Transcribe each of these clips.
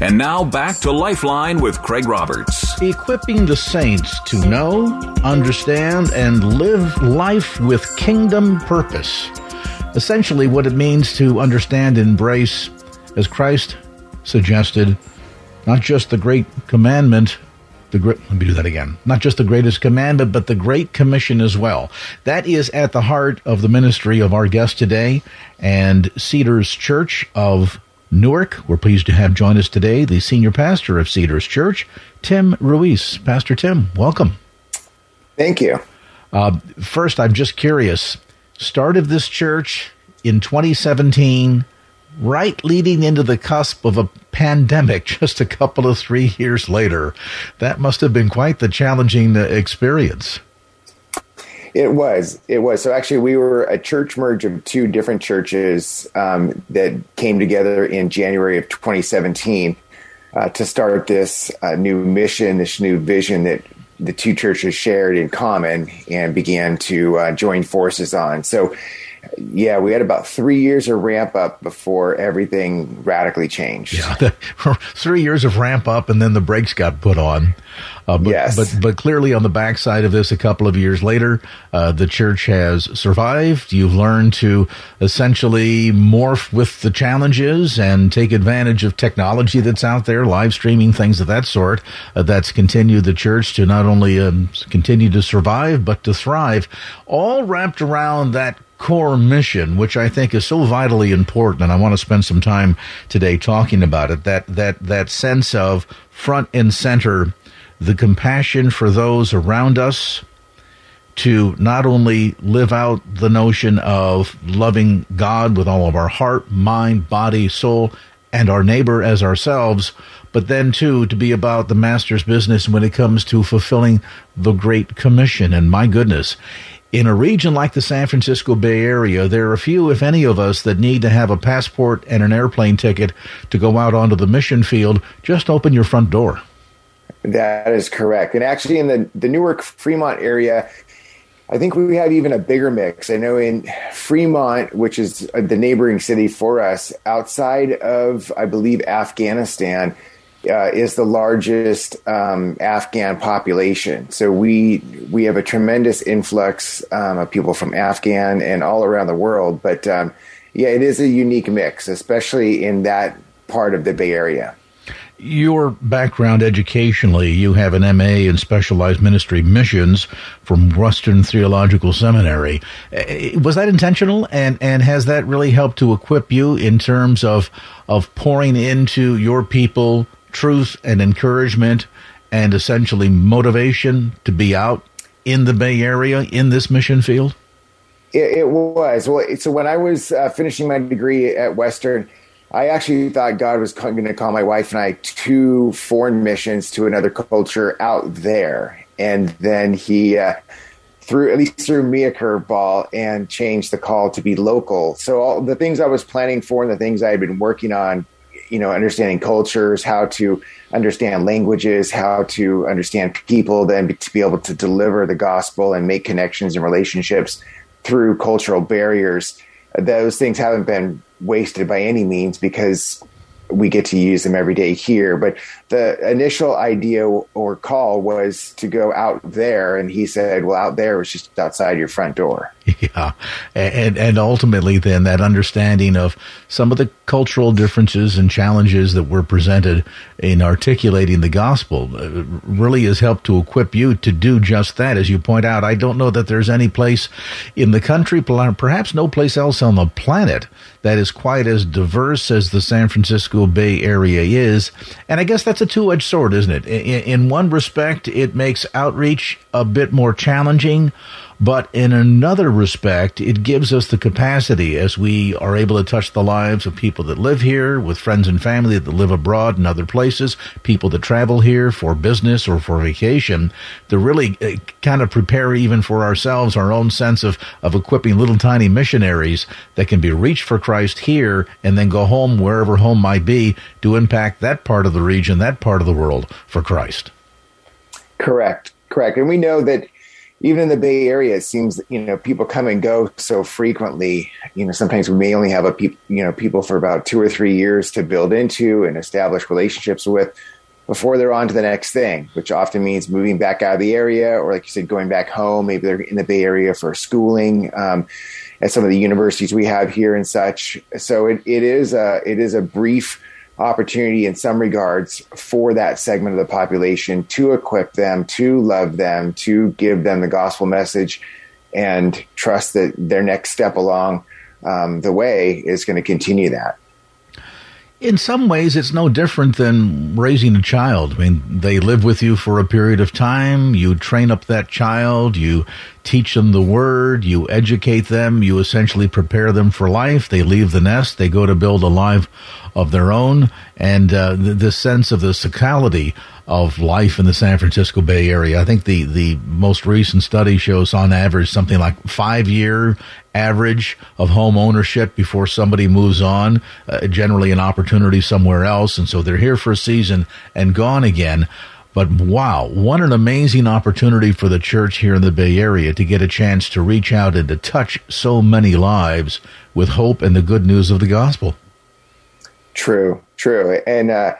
And now back to Lifeline with Craig Roberts. Equipping the saints to know, understand, and live life with kingdom purpose. Essentially what it means to understand, embrace, as Christ suggested, not just the great commandment, not just the greatest commandment, but the Great Commission as well. That is at the heart of the ministry of our guest today and Cedars Church of Newark. We're pleased to have joined us today the senior pastor of Cedars Church, Tim Ruiz. Pastor Tim, welcome. Thank you. First, I'm just curious. Started this church in 2017, right leading into the cusp of a pandemic just a couple of 3 years later. That must have been quite the challenging experience. It was. So actually, we were a church merge of two different churches that came together in January of 2017 to start this new mission, this new vision that the two churches shared in common and began to join forces on. So, yeah, we had about 3 years of ramp up before everything radically changed. Yeah, 3 years of ramp up, and then the brakes got put on. But clearly on the backside of this, a couple of years later, the church has survived. You've learned to essentially morph with the challenges and take advantage of technology that's out there, live streaming, things of that sort. That's continued the church to not only continue to survive, but to thrive, all wrapped around that core mission, which I think is so vitally important, and I want to spend some time today talking about it, that sense of front and center, the compassion for those around us to not only live out the notion of loving God with all of our heart, mind, body, soul, and our neighbor as ourselves, but then, too, to be about the master's business when it comes to fulfilling the Great Commission. And my goodness, in a region like the San Francisco Bay Area, there are few, if any, of us that need to have a passport and an airplane ticket to go out onto the mission field. Just open your front door. That is correct. And actually, in the Newark, Fremont area, I think we have even a bigger mix. I know in Fremont, which is the neighboring city for us, outside of, I believe, Afghanistan, is the largest Afghan population. So we have a tremendous influx of people from Afghan and all around the world. But it is a unique mix, especially in that part of the Bay Area. Your background educationally, you have an MA in Specialized Ministry Missions from Western Theological Seminary. Was that intentional, and has that really helped to equip you in terms of pouring into your people truth and encouragement and essentially motivation to be out in the Bay Area in this mission field? It was. Well, so when I was finishing my degree at Western, I actually thought God was going to call my wife and I to foreign missions to another culture out there. And then he threw me a curveball and changed the call to be local. So all the things I was planning for and the things I had been working on, understanding cultures, how to understand languages, how to understand people, then to be able to deliver the gospel and make connections and relationships through cultural barriers. Those things haven't been wasted by any means because we get to use them every day here. But the initial idea or call was to go out there. And he said, well, out there was just outside your front door. Yeah. And ultimately then that understanding of some of the cultural differences and challenges that were presented in articulating the gospel really has helped to equip you to do just that. As you point out, I don't know that there's any place in the country, perhaps no place else on the planet, that is quite as diverse as the San Francisco Bay Area is. And I guess that's a two-edged sword, isn't it? In one respect, it makes outreach a bit more challenging, But in another respect, it gives us the capacity, as we are able to touch the lives of people that live here, with friends and family that live abroad and other places, people that travel here for business or for vacation, to really kind of prepare even for ourselves our own sense of equipping little tiny missionaries that can be reached for Christ here and then go home, wherever home might be, to impact that part of the region, that part of the world for Christ. Correct. And we know that even in the Bay Area, it seems that, people come and go so frequently. Sometimes we may only have people for about 2 or 3 years to build into and establish relationships with before they're on to the next thing, which often means moving back out of the area, or like you said, going back home. Maybe they're in the Bay Area for schooling at some of the universities we have here and such. So it is a brief opportunity in some regards for that segment of the population to equip them, to love them, to give them the gospel message, and trust that their next step along the way is going to continue that. In some ways, it's no different than raising a child. I mean, they live with you for a period of time. You train up that child. You teach them the word. You educate them. You essentially prepare them for life. They leave the nest. They go to build a life of their own. And the sense of the sacrality of life in the San Francisco Bay Area. I think the most recent study shows on average something like 5-year average of home ownership before somebody moves on, generally an opportunity somewhere else. And so they're here for a season and gone again. But wow, what an amazing opportunity for the church here in the Bay Area to get a chance to reach out and to touch so many lives with hope and the good news of the gospel. True. And,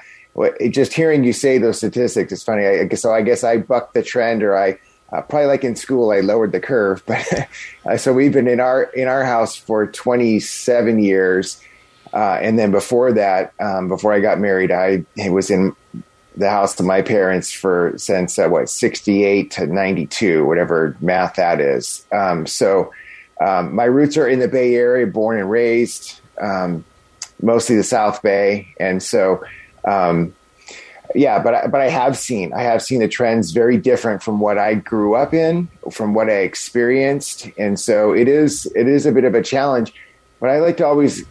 just hearing you say those statistics is funny. I guess I bucked the trend, or I probably, like in school, I lowered the curve. But so we've been in our house for 27 years, and then before that, before I got married, I was in the house of my parents since 68 to 92, whatever math that is. So my roots are in the Bay Area, born and raised, mostly the South Bay, and so. But I have seen the trends very different from what I grew up in, from what I experienced. And so it is a bit of a challenge, but I like to always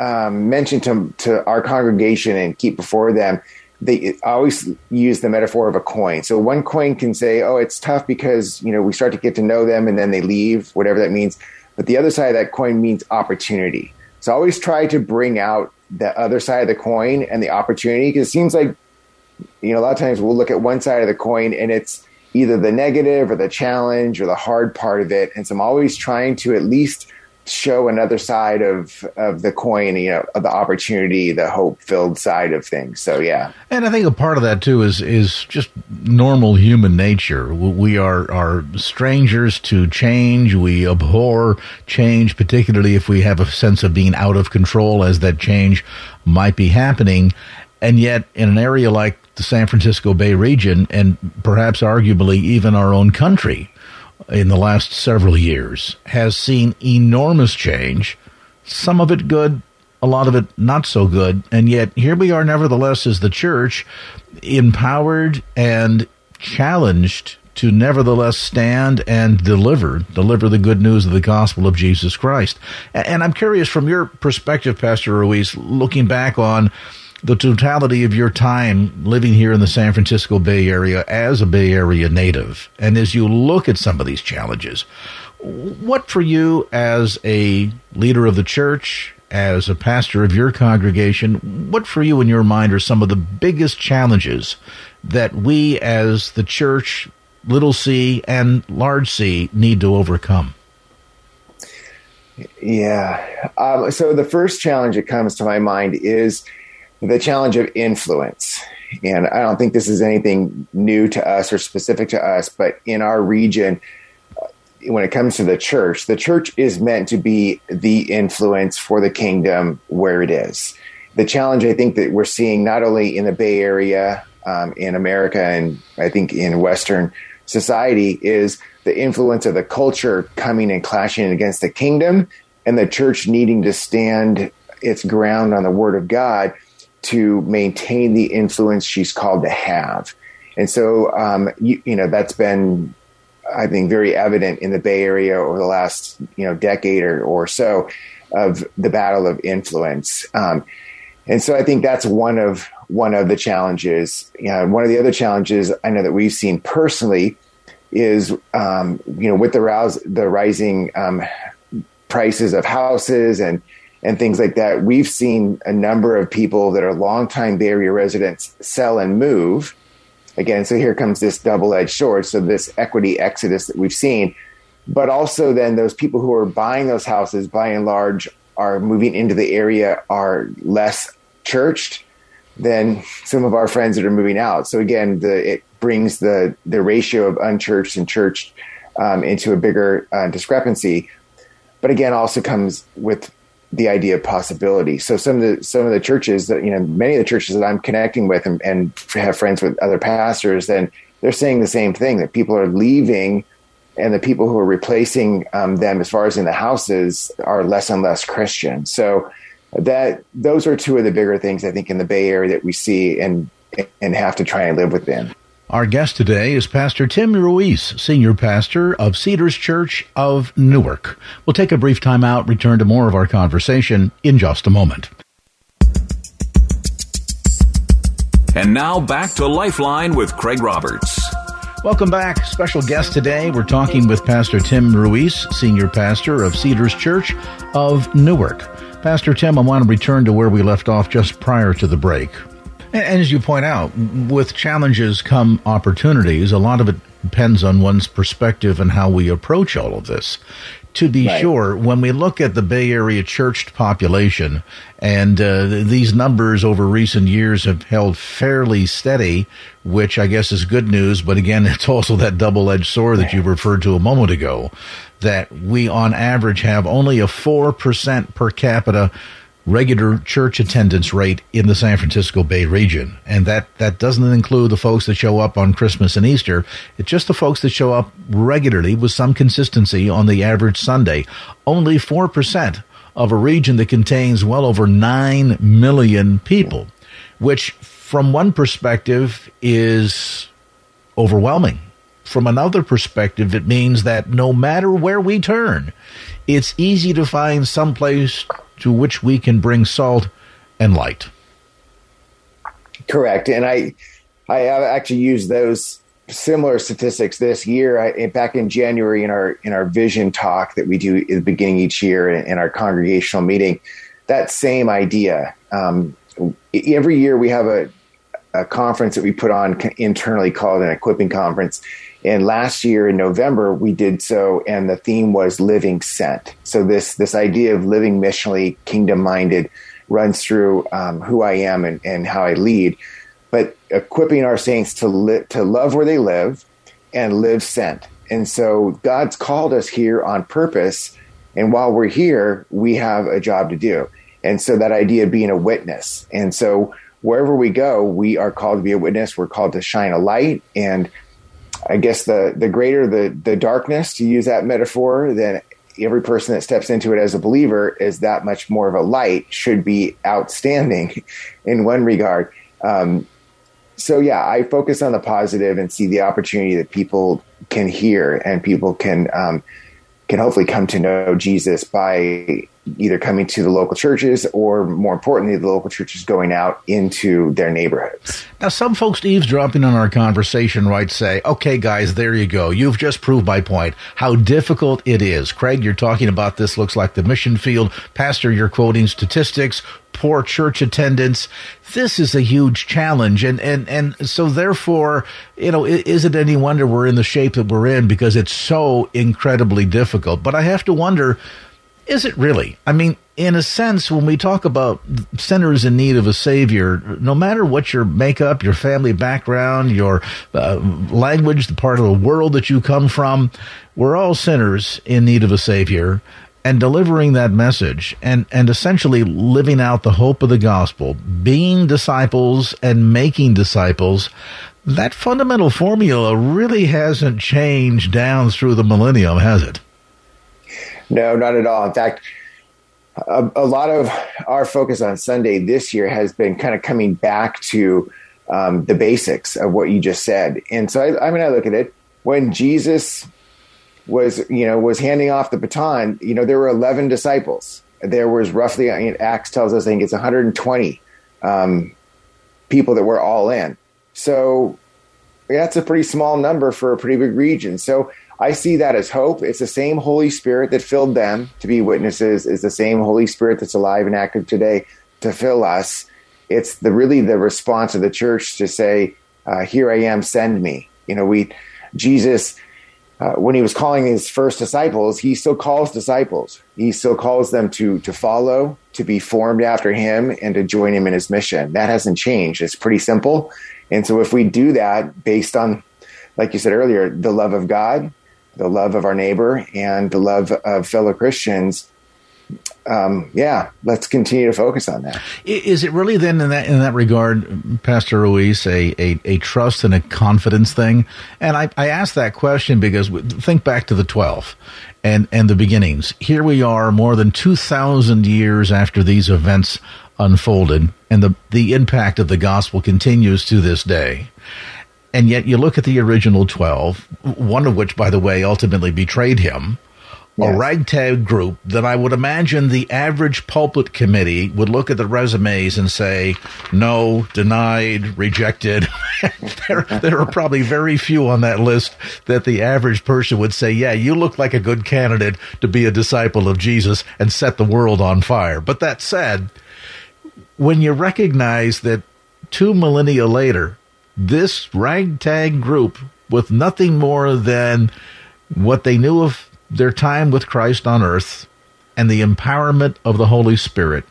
mention to our congregation and keep before them. They always use the metaphor of a coin. So one coin can say, oh, it's tough because, we start to get to know them and then they leave, whatever that means. But the other side of that coin means opportunity. So always try to bring out the other side of the coin and the opportunity, because it seems like, a lot of times we'll look at one side of the coin and it's either the negative or the challenge or the hard part of it. And so I'm always trying to at least show another side of the coin, the opportunity, the hope-filled side of things. So, yeah. And I think a part of that, too, is just normal human nature. We are strangers to change. We abhor change, particularly if we have a sense of being out of control as that change might be happening. And yet, in an area like the San Francisco Bay region, and perhaps arguably even our own country, in the last several years has seen enormous change, some of it good, a lot of it not so good. And yet here we are, nevertheless, as the church, empowered and challenged to nevertheless stand and deliver the good news of the gospel of Jesus Christ. And I'm curious, from your perspective, Pastor Ruiz, looking back on the totality of your time living here in the San Francisco Bay Area as a Bay Area native, and as you look at some of these challenges, what for you as a leader of the church, as a pastor of your congregation, what for you in your mind are some of the biggest challenges that we as the church, little c and large C, need to overcome? Yeah. So the first challenge that comes to my mind is the challenge of influence. And I don't think this is anything new to us or specific to us, but in our region, when it comes to the church is meant to be the influence for the kingdom where it is. The challenge, I think, that we're seeing not only in the Bay Area, in America, and I think in Western society, is the influence of the culture coming and clashing against the kingdom, and the church needing to stand its ground on the word of God to maintain the influence she's called to have. And so, that's been I think, very evident in the Bay Area over the last, decade or so of the battle of influence. And so I think that's one of the challenges. One of the other challenges I know that we've seen personally is, with the rising prices of houses and things like that, we've seen a number of people that are longtime Bay Area residents sell and move. Again, so here comes this double-edged sword. So this equity exodus that we've seen, but also then those people who are buying those houses, by and large, are moving into the area are less churched than some of our friends that are moving out. So again, it brings the ratio of unchurched and churched into a bigger discrepancy. But again, also comes with the idea of possibility. So some of the churches that, many of the churches that I'm connecting with and have friends with other pastors, and they're saying the same thing, that people are leaving and the people who are replacing them as far as in the houses are less and less Christian. So those are two of the bigger things, I think, in the Bay Area that we see and have to try and live within. Our guest today is Pastor Tim Ruiz, Senior Pastor of Cedars Church of Newark. We'll take a brief time out, return to more of our conversation in just a moment. And now back to Lifeline with Craig Roberts. Welcome back. Special guest today, we're talking with Pastor Tim Ruiz, Senior Pastor of Cedars Church of Newark. Pastor Tim, I want to return to where we left off just prior to the break. And as you point out, with challenges come opportunities. A lot of it depends on one's perspective and how we approach all of this. To be sure, when we look at the Bay Area churched population, and these numbers over recent years have held fairly steady, which I guess is good news, but again, it's also that double-edged sword that you referred to a moment ago, that we on average have only a 4% per capita regular church attendance rate in the San Francisco Bay region. And that doesn't include the folks that show up on Christmas and Easter. It's just the folks that show up regularly with some consistency on the average Sunday. Only 4% of a region that contains well over 9 million people, which from one perspective is overwhelming. From another perspective, it means that no matter where we turn, it's easy to find some place to which we can bring salt and light. Correct. And I actually used those similar statistics this year. Back in January, in our vision talk that we do at the beginning each year in our congregational meeting, that same idea. Every year we have a conference that we put on internally called an equipping conference. And last year in November, we did so, and the theme was living sent. So this idea of living missionally, kingdom-minded, runs through who I am and how I lead. But equipping our saints to love where they live and live sent. And so God's called us here on purpose, and while we're here, we have a job to do. And so that idea of being a witness. And so wherever we go, we are called to be a witness. We're called to shine a light, and I guess the greater the darkness, to use that metaphor, then every person that steps into it as a believer is that much more of a light, should be outstanding in one regard. I focus on the positive and see the opportunity that people can hear and people can hopefully come to know Jesus by either coming to the local churches or, more importantly, the local churches going out into their neighborhoods. Now, some folks eavesdropping on our conversation say, okay, guys, there you go. You've just proved my point, how difficult it is. Craig, you're talking about this looks like the mission field. Pastor, you're quoting statistics, poor church attendance. This is a huge challenge. And so therefore, is it any wonder we're in the shape that we're in, because it's so incredibly difficult? But I have to wonder, is it really? I mean, in a sense, when we talk about sinners in need of a savior, no matter what your makeup, your family background, your language, the part of the world that you come from, we're all sinners in need of a savior. And delivering that message and essentially living out the hope of the gospel, being disciples and making disciples, that fundamental formula really hasn't changed down through the millennium, has it? No, not at all. In fact, a lot of our focus on Sunday this year has been kind of coming back to the basics of what you just said. And so I look at it, when Jesus was handing off the baton, there were 11 disciples. There was roughly, Acts tells us, I think it's 120 people that were all in. So that's a pretty small number for a pretty big region. So I see that as hope. It's the same Holy Spirit that filled them to be witnesses. It's the same Holy Spirit that's alive and active today to fill us. It's really the response of the church to say, here I am, send me. Jesus, when he was calling his first disciples, he still calls disciples. He still calls them to follow, to be formed after him, and to join him in his mission. That hasn't changed. It's pretty simple. And so if we do that based on, like you said earlier, the love of God, the love of our neighbor, and the love of fellow Christians, let's continue to focus on that. Is it really then in that regard, Pastor Ruiz, a trust and a confidence thing? And I ask that question because think back to the 12 and the beginnings. Here we are more than 2,000 years after these events unfolded, and the impact of the gospel continues to this day. And yet you look at the original 12, one of which, by the way, ultimately betrayed him. Yes. A ragtag group that I would imagine the average pulpit committee would look at the resumes and say, no, denied, rejected. there are probably very few on that list that the average person would say, yeah, you look like a good candidate to be a disciple of Jesus and set the world on fire. But that said, when you recognize that 2 millennia later, this ragtag group with nothing more than what they knew of their time with Christ on earth and the empowerment of the Holy Spirit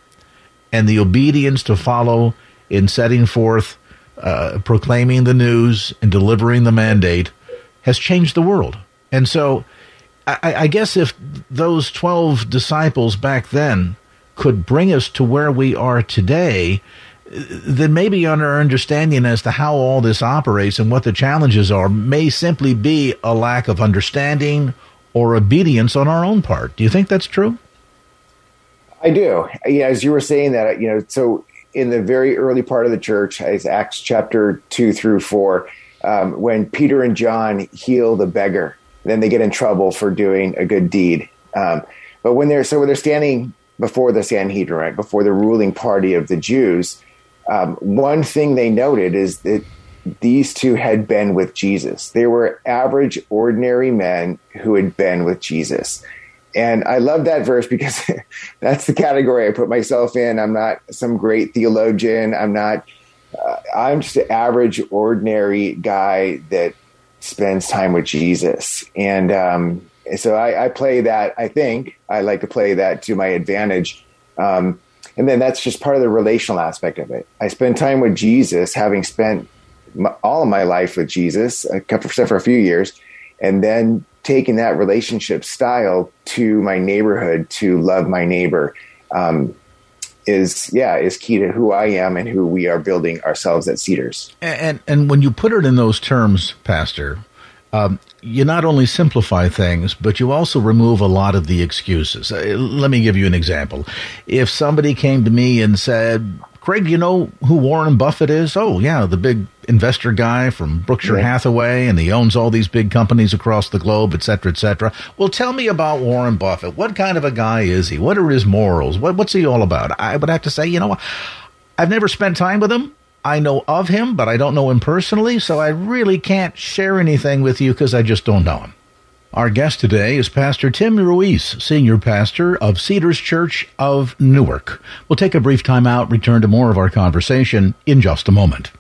and the obedience to follow in setting forth, proclaiming the news and delivering the mandate has changed the world. And so I guess if those 12 disciples back then could bring us to where we are today, then maybe our understanding as to how all this operates and what the challenges are may simply be a lack of understanding or obedience on our own part. Do you think that's true? I do. Yeah, as you were saying that, so in the very early part of the church, as Acts chapter 2-4, when Peter and John heal the beggar, then they get in trouble for doing a good deed. But when they're standing before the Sanhedrin, right, before the ruling party of the Jews, one thing they noted is that these two had been with Jesus. They were average, ordinary men who had been with Jesus. And I love that verse because that's the category I put myself in. I'm not some great theologian. I'm just an average, ordinary guy that spends time with Jesus. And so I play that. I think I like to play that to my advantage. And then that's just part of the relational aspect of it. I spend time with Jesus, having spent all of my life with Jesus, except for a few years, and then taking that relationship style to my neighborhood to love my neighbor is key to who I am and who we are building ourselves at Cedars. And when you put it in those terms, Pastor, you not only simplify things, but you also remove a lot of the excuses. Let me give you an example. If somebody came to me and said, Craig, you know who Warren Buffett is? Oh, yeah, the big investor guy from Berkshire Hathaway, and he owns all these big companies across the globe, et cetera, et cetera. Well, tell me about Warren Buffett. What kind of a guy is he? What are his morals? What's he all about? I would have to say, I've never spent time with him. I know of him, but I don't know him personally, so I really can't share anything with you because I just don't know him. Our guest today is Pastor Tim Ruiz, Senior Pastor of Cedars Church of Newark. We'll take a brief time out, return to more of our conversation in just a moment.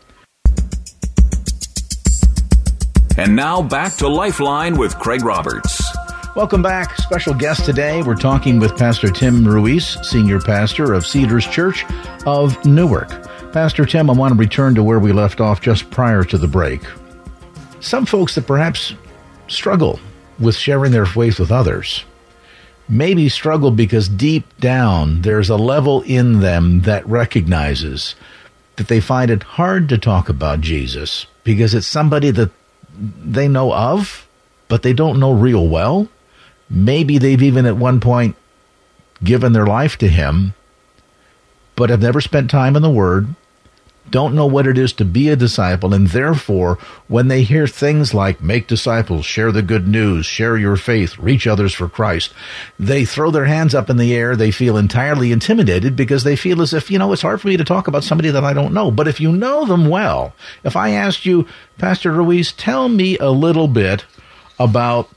And now back to Lifeline with Craig Roberts. Welcome back. Special guest today, we're talking with Pastor Tim Ruiz, Senior Pastor of Cedars Church of Newark. Pastor Tim, I want to return to where we left off just prior to the break. Some folks that perhaps struggle with sharing their faith with others, maybe struggle because deep down there's a level in them that recognizes that they find it hard to talk about Jesus because it's somebody that they know of, but they don't know real well. Maybe they've even at one point given their life to him, but have never spent time in the Word, don't know what it is to be a disciple, and therefore, when they hear things like make disciples, share the good news, share your faith, reach others for Christ, they throw their hands up in the air. They feel entirely intimidated because they feel as if, it's hard for me to talk about somebody that I don't know. But if you know them well, if I asked you, Pastor Ruiz, tell me a little bit about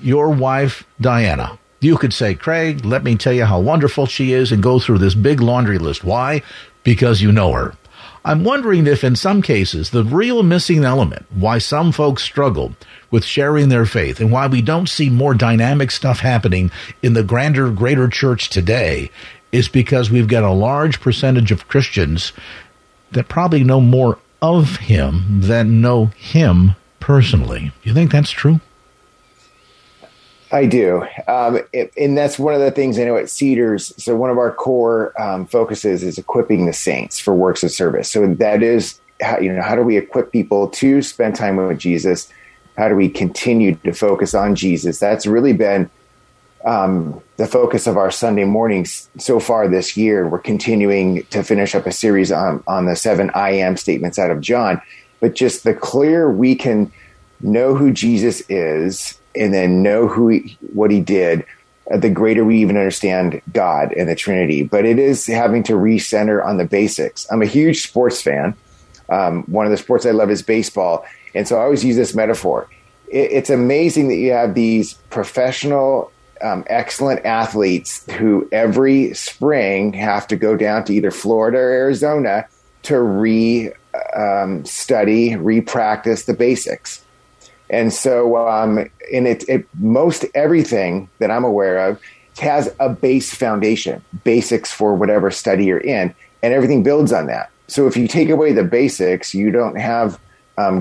your wife, Diana, you could say, Craig, let me tell you how wonderful she is, and go through this big laundry list. Why? Because you know her. I'm wondering if in some cases the real missing element why some folks struggle with sharing their faith and why we don't see more dynamic stuff happening in the greater church today is because we've got a large percentage of Christians that probably know more of him than know him personally. You think that's true? I do. And that's one of the things I know at Cedars. So one of our core focuses is equipping the saints for works of service. So that is, how do we equip people to spend time with Jesus? How do we continue to focus on Jesus? That's really been the focus of our Sunday mornings so far this year. We're continuing to finish up a series on the 7 I am statements out of John. But just the clear we can know who Jesus is, and then know what he did, the greater we even understand God and the Trinity. But it is having to recenter on the basics. I'm a huge sports fan. One of the sports I love is baseball. And so I always use this metaphor. It's amazing that you have these professional, excellent athletes who every spring have to go down to either Florida or Arizona to re-practice the basics. And so most everything that I'm aware of has a base foundation, basics for whatever study you're in, and everything builds on that. So if you take away the basics, you don't have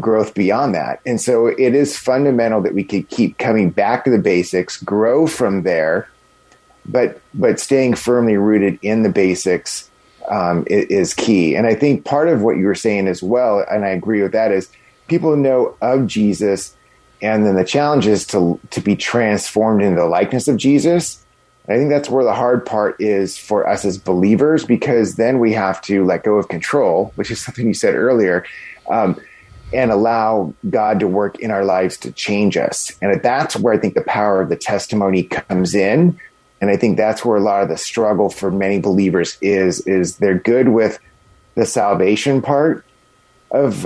growth beyond that. And so it is fundamental that we could keep coming back to the basics, grow from there, but staying firmly rooted in the basics is key. And I think part of what you were saying as well, and I agree with that, is people know of Jesus. And then the challenge is to be transformed into the likeness of Jesus. I think that's where the hard part is for us as believers, because then we have to let go of control, which is something you said earlier, and allow God to work in our lives to change us. And that's where I think the power of the testimony comes in. And I think that's where a lot of the struggle for many believers is they're good with the salvation part of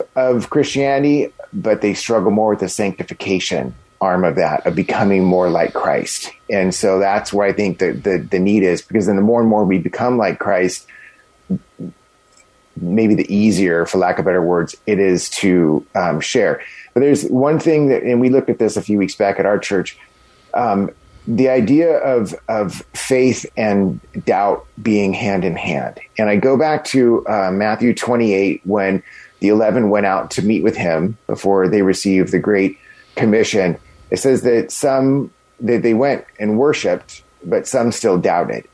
Christianity, but they struggle more with the sanctification arm of that, of becoming more like Christ. And so that's where I think the need is, because then the more and more we become like Christ, maybe the easier, for lack of better words, it is to share. But there's one thing that, and we looked at this a few weeks back at our church, the idea of faith and doubt being hand in hand. And I go back to Matthew 28, when the 11 went out to meet with him before they received the Great Commission. It says that they went and worshiped, but some still doubted.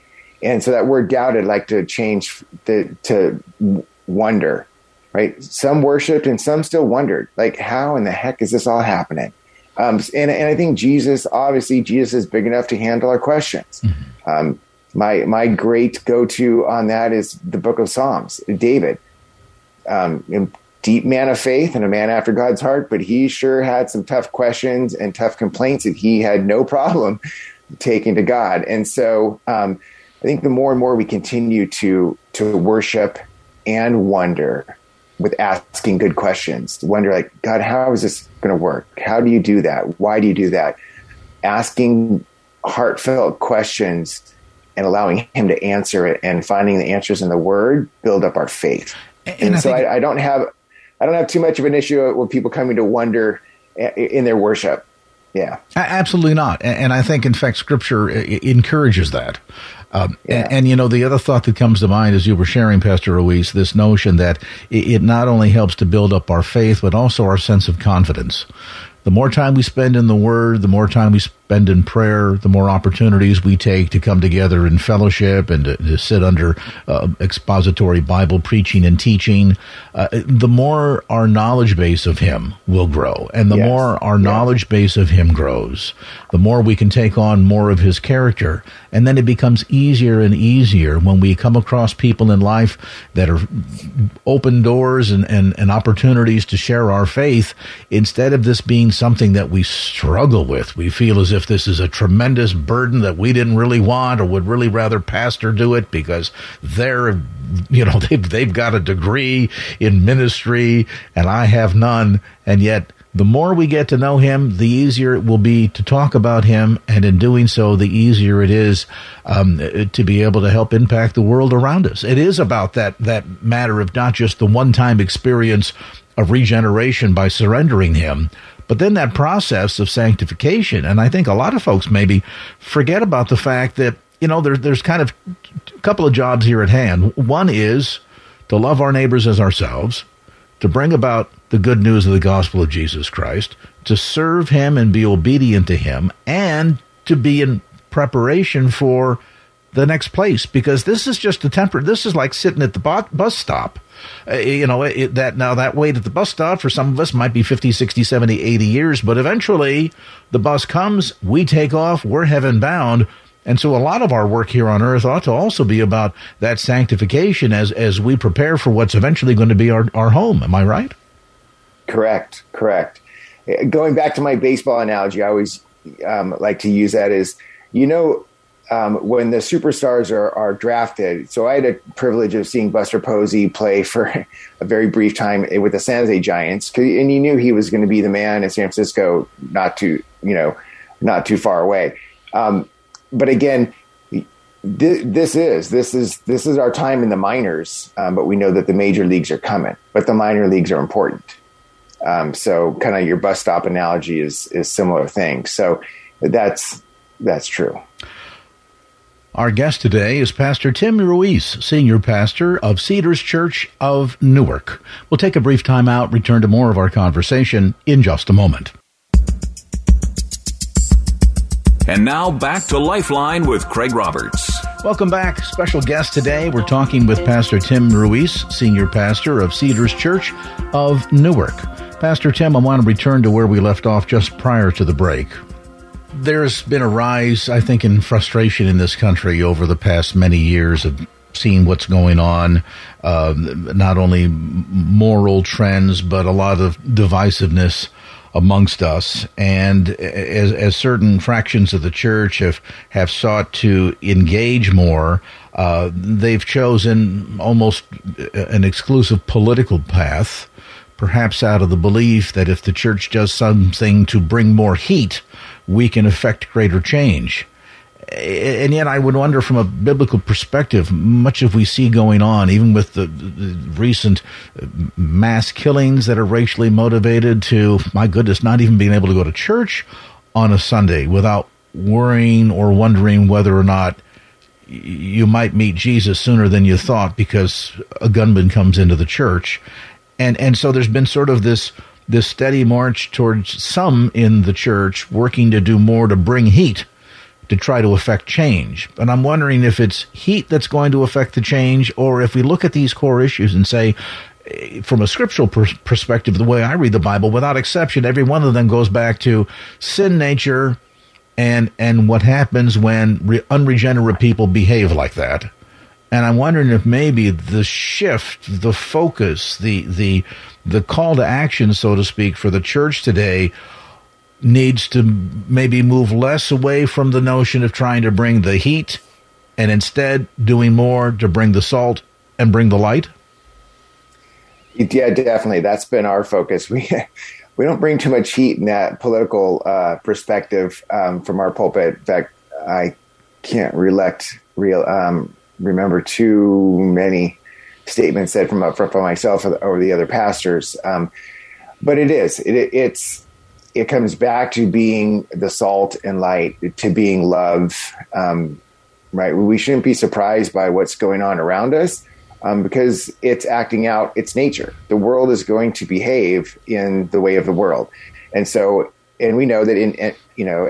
And so that word doubted, like to change to wonder, right? Some worshiped and some still wondered, like, how in the heck is this all happening? And I think Jesus is big enough to handle our questions. Mm-hmm. My great go-to on that is the book of Psalms, David. Deep man of faith and a man after God's heart, but he sure had some tough questions and tough complaints that he had no problem taking to God. And so I think the more and more we continue to worship and wonder with asking good questions, wonder like, God, how is this going to work? How do you do that? Why do you do that? Asking heartfelt questions and allowing him to answer it and finding the answers in the word build up our faith. And so I don't have too much of an issue with people coming to wonder in their worship. Yeah, absolutely not. And I think, in fact, Scripture encourages that. The other thought that comes to mind as you were sharing, Pastor Ruiz, this notion that it not only helps to build up our faith, but also our sense of confidence. The more time we spend in the Word, the more time we spend in prayer, the more opportunities we take to come together in fellowship and to sit under expository Bible preaching and teaching, the more our knowledge base of Him will grow. And the yes. more our knowledge yes. base of Him grows, the more we can take on more of His character. And then it becomes easier and easier when we come across people in life that are open doors and opportunities to share our faith, instead of this being something that we struggle with. We feel as if this is a tremendous burden that we didn't really want, or would really rather pastor do it because they're, you know, they've got a degree in ministry and I have none. And yet the more we get to know Him, the easier it will be to talk about Him. And in doing so, the easier it is to be able to help impact the world around us. It is about that matter of not just the one-time experience of regeneration by surrendering Him, but then that process of sanctification. And I think a lot of folks maybe forget about the fact that, you know, there's kind of a couple of jobs here at hand. One is to love our neighbors as ourselves, to bring about the good news of the gospel of Jesus Christ, to serve Him and be obedient to Him, and to be in preparation for the next place. Because this is just this is like sitting at the bus stop. You know, that wait at the bus stop for some of us might be 50, 60, 70, 80 years, but eventually the bus comes, we take off, we're heaven bound. And so a lot of our work here on earth ought to also be about that sanctification as we prepare for what's eventually going to be our home. Am I right? Correct. Going back to my baseball analogy, I always like to use that is, you know, when the superstars are drafted. So I had a privilege of seeing Buster Posey play for a very brief time with the San Jose Giants. And you knew he was going to be the man in San Francisco, not too far away. But again, this is our time in the minors, but we know that the major leagues are coming, but the minor leagues are important. So kind of your bus stop analogy is similar thing. So that's true. Our guest today is Pastor Tim Ruiz, Senior Pastor of Cedars Church of Newark. We'll take a brief time out, return to more of our conversation in just a moment. And now back to Lifeline with Craig Roberts. Welcome back. Special guest today, we're talking with Pastor Tim Ruiz, Senior Pastor of Cedars Church of Newark. Pastor Tim, I want to return to where we left off just prior to the break. There's been a rise, I think, in frustration in this country over the past many years of seeing what's going on, not only moral trends, but a lot of divisiveness amongst us. And as certain fractions of the church have sought to engage more, they've chosen almost an exclusive political path, perhaps out of the belief that if the church does something to bring more heat, we can effect greater change. And yet I would wonder, from a biblical perspective, much of we see going on, even with the recent mass killings that are racially motivated, to, my goodness, not even being able to go to church on a Sunday without worrying or wondering whether or not you might meet Jesus sooner than you thought because a gunman comes into the church. And so there's been sort of this steady march towards some in the church working to do more to bring heat, to try to affect change. And I'm wondering if it's heat that's going to affect the change, or if we look at these core issues and say, from a scriptural perspective, the way I read the Bible, without exception, every one of them goes back to sin nature and what happens when unregenerate people behave like that. And I'm wondering if maybe the shift, the focus, the call to action, so to speak, for the church today needs to maybe move less away from the notion of trying to bring the heat, and instead doing more to bring the salt and bring the light? Yeah, definitely. That's been our focus. We don't bring too much heat in that political perspective from our pulpit. In fact, I can't remember too many statements said from myself or the other pastors. But it comes back to being the salt and light, to being love, right? We shouldn't be surprised by what's going on around us because it's acting out its nature. The world is going to behave in the way of the world. And so and we know that in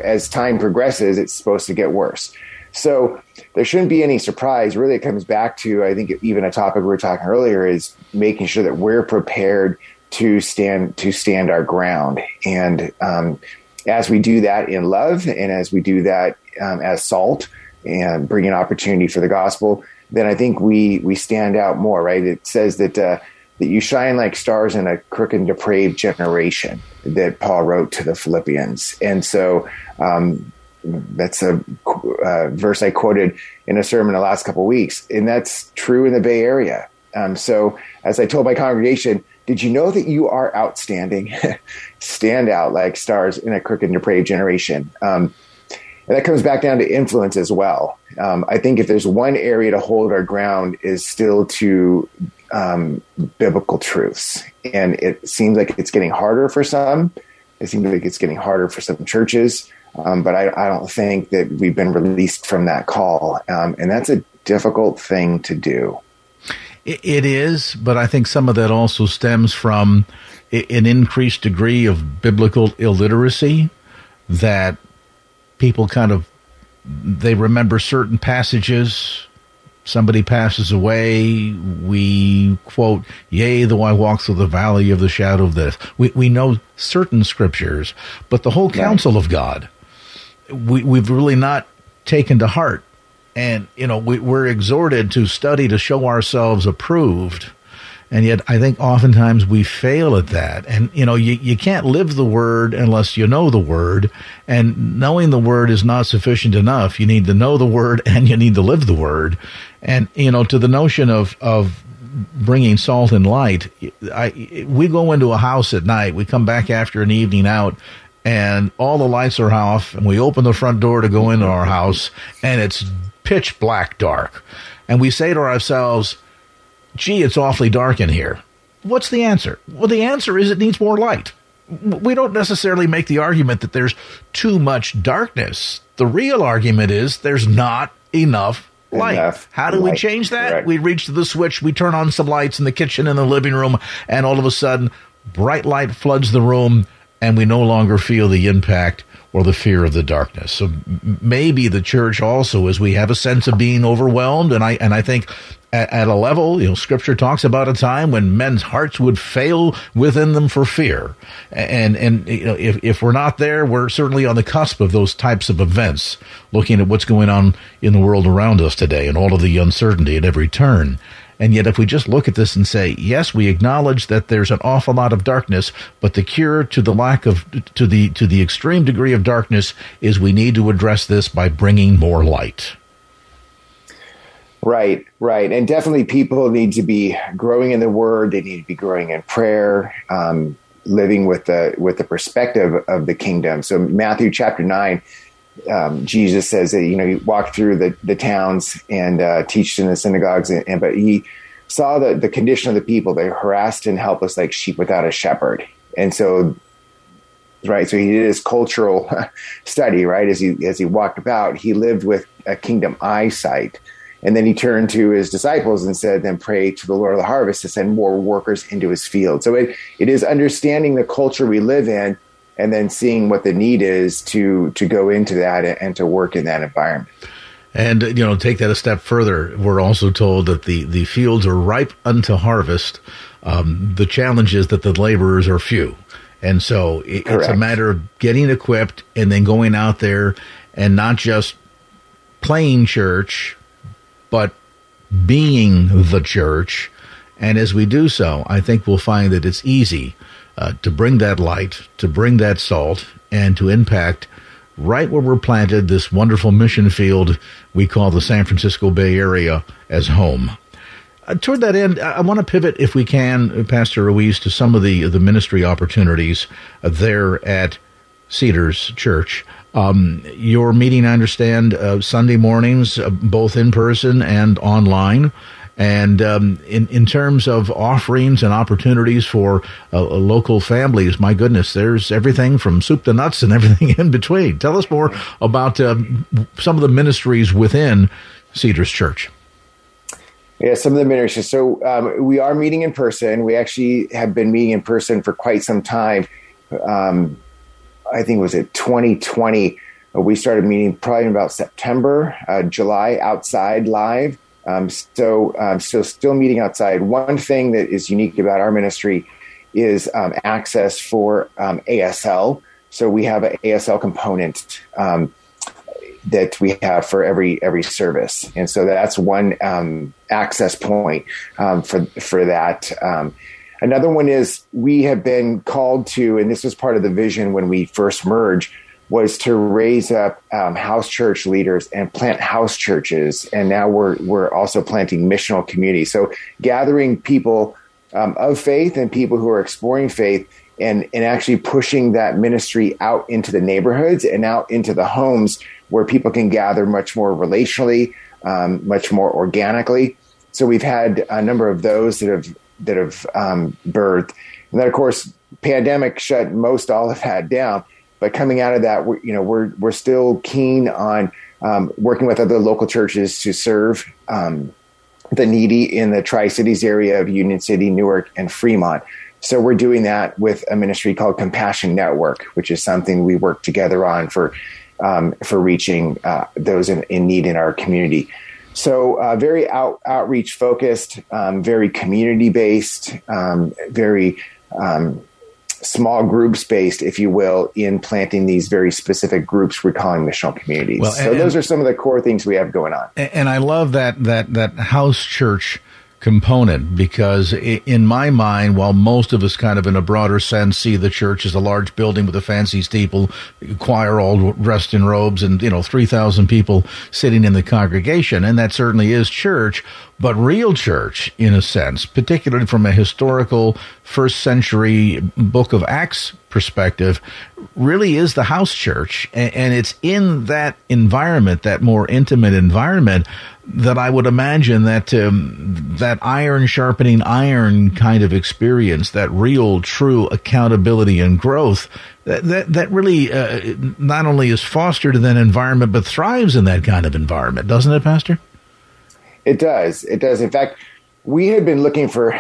as time progresses, it's supposed to get worse. So there shouldn't be any surprise. Really, it comes back to, I think, even a topic we were talking earlier is making sure that we're prepared to stand our ground. And as we do that in love, and as we do that as salt and bring an opportunity for the gospel, then I think we stand out more, right? It says that that you shine like stars in a crooked and depraved generation that Paul wrote to the Philippians. And so that's a verse I quoted in a sermon the last couple of weeks, and that's true in the Bay Area. So as I told my congregation, did you know that you are outstanding? Stand out like stars in a crooked and depraved generation. And that comes back down to influence as well. I think if there's one area to hold our ground is still to biblical truths. And it seems like it's getting harder for some. It seems like it's getting harder for some churches. But I don't think that we've been released from that call. And that's a difficult thing to do. It is, but I think some of that also stems from an increased degree of biblical illiteracy, that people they remember certain passages. Somebody passes away, we quote, "Yea, though I walk through the valley of the shadow of death." We know certain scriptures, but the whole counsel of God, we've really not taken to heart. And, we're exhorted to study to show ourselves approved. And yet I think oftentimes we fail at that. And, you can't live the word unless you know the word. And knowing the word is not sufficient enough. You need to know the word and you need to live the word. And, to the notion of bringing salt and light, we go into a house at night. We come back after an evening out, and all the lights are off, and we open the front door to go into our house, and it's pitch black dark. And we say to ourselves, gee, it's awfully dark in here. What's the answer? Well, the answer is it needs more light. We don't necessarily make the argument that there's too much darkness. The real argument is there's not enough light. How do we change that? Right. We reach to the switch, we turn on some lights in the kitchen and the living room, and all of a sudden, bright light floods the room, and we no longer feel the impact or the fear of the darkness. So maybe the church also, as we have a sense of being overwhelmed, and I think at a level, Scripture talks about a time when men's hearts would fail within them for fear. And if we're not there, we're certainly on the cusp of those types of events, looking at what's going on in the world around us today and all of the uncertainty at every turn. And yet if we just look at this and say, yes, we acknowledge that there's an awful lot of darkness, but the cure to the lack of to the extreme degree of darkness is we need to address this by bringing more light. Right. And definitely people need to be growing in the word. They need to be growing in prayer, living with the perspective of the kingdom. So Matthew chapter 9, Jesus says that, he walked through the towns and teached in the synagogues, but he saw the condition of the people. They were harassed and helpless like sheep without a shepherd. And so, so he did his cultural study, right? As he walked about, he lived with a kingdom eyesight. And then he turned to his disciples and said, then pray to the Lord of the harvest to send more workers into his field. So it is understanding the culture we live in, and then seeing what the need is to go into that and to work in that environment. And, take that a step further. We're also told that the fields are ripe unto harvest. The challenge is that the laborers are few. And so it's a matter of getting equipped and then going out there and not just playing church, but being the church. And as we do so, I think we'll find that it's easy to bring that light, to bring that salt, and to impact right where we're planted, this wonderful mission field we call the San Francisco Bay Area as home. Toward that end, I want to pivot, if we can, Pastor Ruiz, to some of the ministry opportunities there at Cedars Church. Your meeting, I understand, Sunday mornings, both in person and online. And in terms of offerings and opportunities for local families, my goodness, there's everything from soup to nuts and everything in between. Tell us more about some of the ministries within Cedars Church. Yeah, some of the ministries. So we are meeting in person. We actually have been meeting in person for quite some time. I think it was in 2020, we started meeting probably in about September, July, outside live. So still meeting outside. One thing that is unique about our ministry is access for ASL. So we have an ASL component that we have for every service. And so that's one access point for that. Another one is we have been called to, and this was part of the vision when we first merged, was to raise up house church leaders and plant house churches. And now we're also planting missional communities. So gathering people of faith and people who are exploring faith and actually pushing that ministry out into the neighborhoods and out into the homes where people can gather much more relationally, much more organically. So we've had a number of those that have birthed. And then, of course, pandemic shut most all of that down. But coming out of that, we're still keen on working with other local churches to serve the needy in the Tri-Cities area of Union City, Newark, and Fremont. So we're doing that with a ministry called Compassion Network, which is something we work together on for reaching those in need in our community. So very outreach focused, very community based, very small groups based, if you will, in planting these very specific groups we're calling missional communities. Well, so those are some of the core things we have going on. And I love that house church component, because in my mind, while most of us kind of in a broader sense see the church as a large building with a fancy steeple, choir all dressed in robes and, 3,000 people sitting in the congregation, and that certainly is church, but real church, in a sense, particularly from a historical first century book of Acts perspective, really is the house church. And it's in that environment, that more intimate environment, that I would imagine that that iron sharpening iron kind of experience, that real, true accountability and growth, that really not only is fostered in that environment, but thrives in that kind of environment. Doesn't it, Pastor? It does. It does. In fact, we had been looking for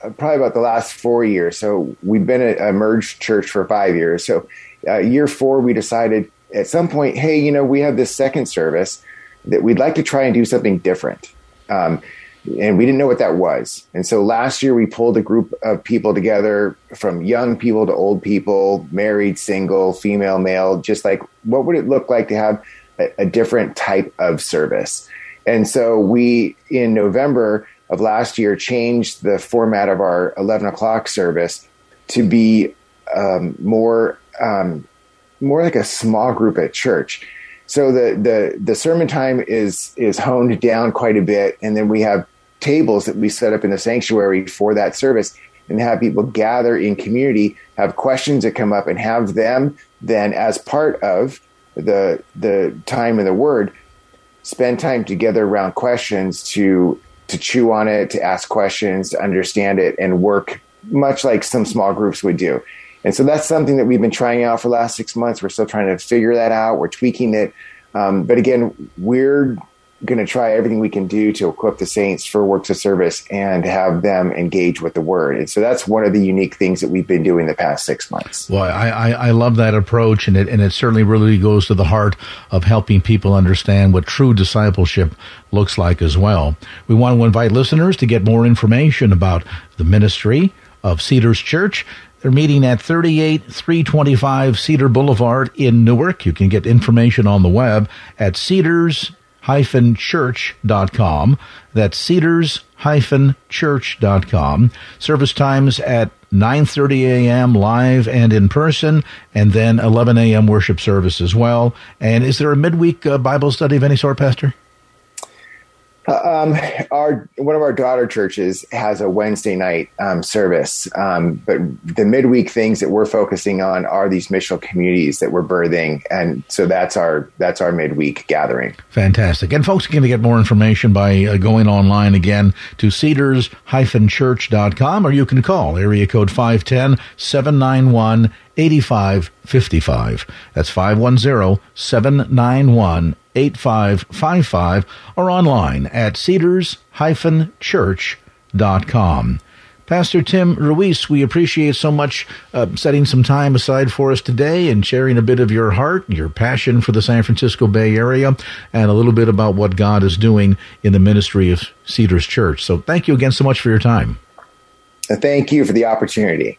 probably about the last 4 years. So we've been at Emerge Church for 5 years. So year 4, we decided at some point, hey, we have this second service that we'd like to try and do something different. And we didn't know what that was. And so last year we pulled a group of people together, from young people to old people, married, single, female, male, just like, what would it look like to have a different type of service? And so we, in November of last year, changed the format of our 11 o'clock service to be more like a small group at church. So the sermon time is honed down quite a bit, and then we have tables that we set up in the sanctuary for that service and have people gather in community, have questions that come up, and have them then, as part of the time in the Word, spend time together around questions to chew on it, to ask questions, to understand it, and work much like some small groups would do. And so that's something that we've been trying out for the last 6 months. We're still trying to figure that out. We're tweaking it. But again, we're going to try everything we can do to equip the saints for works of service and have them engage with the Word. And so that's one of the unique things that we've been doing the past 6 months. Well, I love that approach, and it certainly really goes to the heart of helping people understand what true discipleship looks like as well. We want to invite listeners to get more information about the ministry of Cedars Church. They're meeting at 38325 Cedar Boulevard in Newark. You can get information on the web at cedars-church.com. That's cedars-church.com. Service times at 9:30 a.m. live and in person, and then 11 a.m. worship service as well. And is there a midweek Bible study of any sort, Pastor? One of our daughter churches has a Wednesday night service, but the midweek things that we're focusing on are these missional communities that we're birthing, and so that's our midweek gathering. Fantastic! And folks can get more information by going online again to cedars-church.com, or you can call area code 510-791-8555. That's 510-791-8555, or online at cedars-church.com. Pastor Tim Ruiz, we appreciate so much setting some time aside for us today and sharing a bit of your heart, your passion for the San Francisco Bay Area, and a little bit about what God is doing in the ministry of Cedars Church. So thank you again so much for your time. Thank you for the opportunity.